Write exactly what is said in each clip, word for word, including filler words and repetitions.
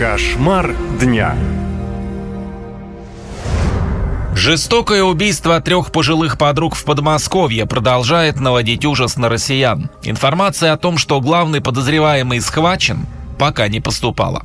Кошмар дня. Жестокое убийство трех пожилых подруг в Подмосковье продолжает наводить ужас на россиян. Информация о том, что главный подозреваемый схвачен, пока не поступала.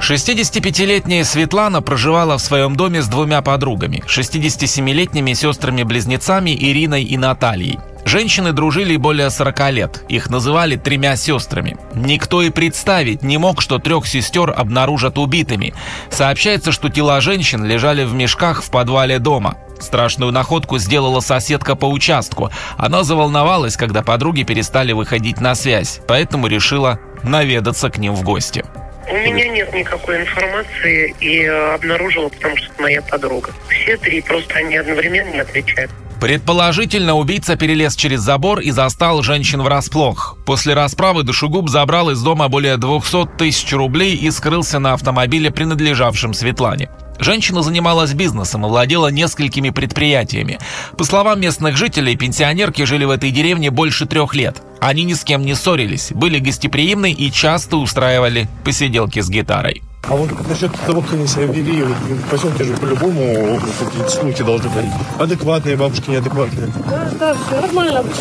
шестидесятипятилетняя Светлана проживала в своем доме с двумя подругами, шестидесятисемилетними сестрами-близнецами Ириной и Натальей. Женщины дружили более сорока лет, их называли тремя сестрами. Никто и представить не мог, что трех сестер обнаружат убитыми. Сообщается, что тела женщин лежали в мешках в подвале дома. Страшную находку сделала соседка по участку. Она заволновалась, когда подруги перестали выходить на связь, поэтому решила наведаться к ним в гости. У меня нет никакой информации и обнаружила, потому что это моя подруга. Все три, просто они одновременно не отвечают. Предположительно, убийца перелез через забор и застал женщин врасплох. После расправы душегуб забрал из дома более двухсот тысяч рублей и скрылся на автомобиле, принадлежавшем Светлане. Женщина занималась бизнесом и владела несколькими предприятиями. По словам местных жителей, пенсионерки жили в этой деревне больше трех лет. Они ни с кем не ссорились, были гостеприимны и часто устраивали посиделки с гитарой. А вот насчет того, как они себя вели, в поселке же по-любому какие-то слухи должны быть. Адекватные бабушки, неадекватные. Да, да, все нормально обычно.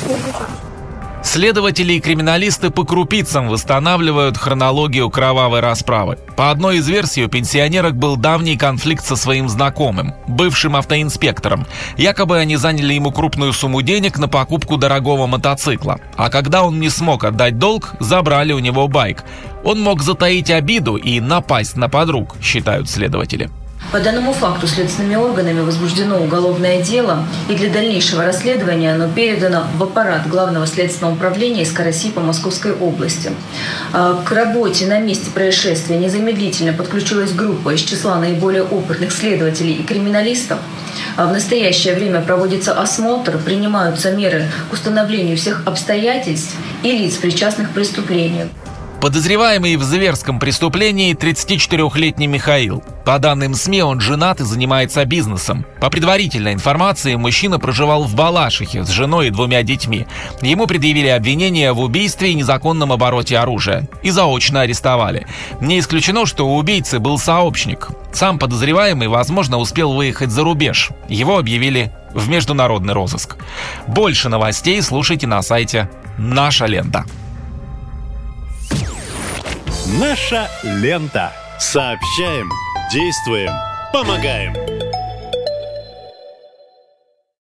Следователи и криминалисты по крупицам восстанавливают хронологию кровавой расправы. По одной из версий у пенсионерок был давний конфликт со своим знакомым, бывшим автоинспектором. Якобы они заняли ему крупную сумму денег на покупку дорогого мотоцикла. А когда он не смог отдать долг, забрали у него байк. Он мог затаить обиду и напасть на подруг, считают следователи. По данному факту следственными органами возбуждено уголовное дело, и для дальнейшего расследования оно передано в аппарат Главного следственного управления СК по Московской области. К работе на месте происшествия незамедлительно подключилась группа из числа наиболее опытных следователей и криминалистов. В настоящее время проводится осмотр, принимаются меры к установлению всех обстоятельств и лиц, причастных к преступлению. Подозреваемый в зверском преступлении тридцатичетырёхлетний Михаил. По данным СМИ, он женат и занимается бизнесом. По предварительной информации, мужчина проживал в Балашихе с женой и двумя детьми. Ему предъявили обвинение в убийстве и незаконном обороте оружия. И заочно арестовали. Не исключено, что у убийцы был сообщник. Сам подозреваемый, возможно, успел выехать за рубеж. Его объявили в международный розыск. Больше новостей слушайте на сайте «Наша лента». Наша лента. Сообщаем, действуем, помогаем.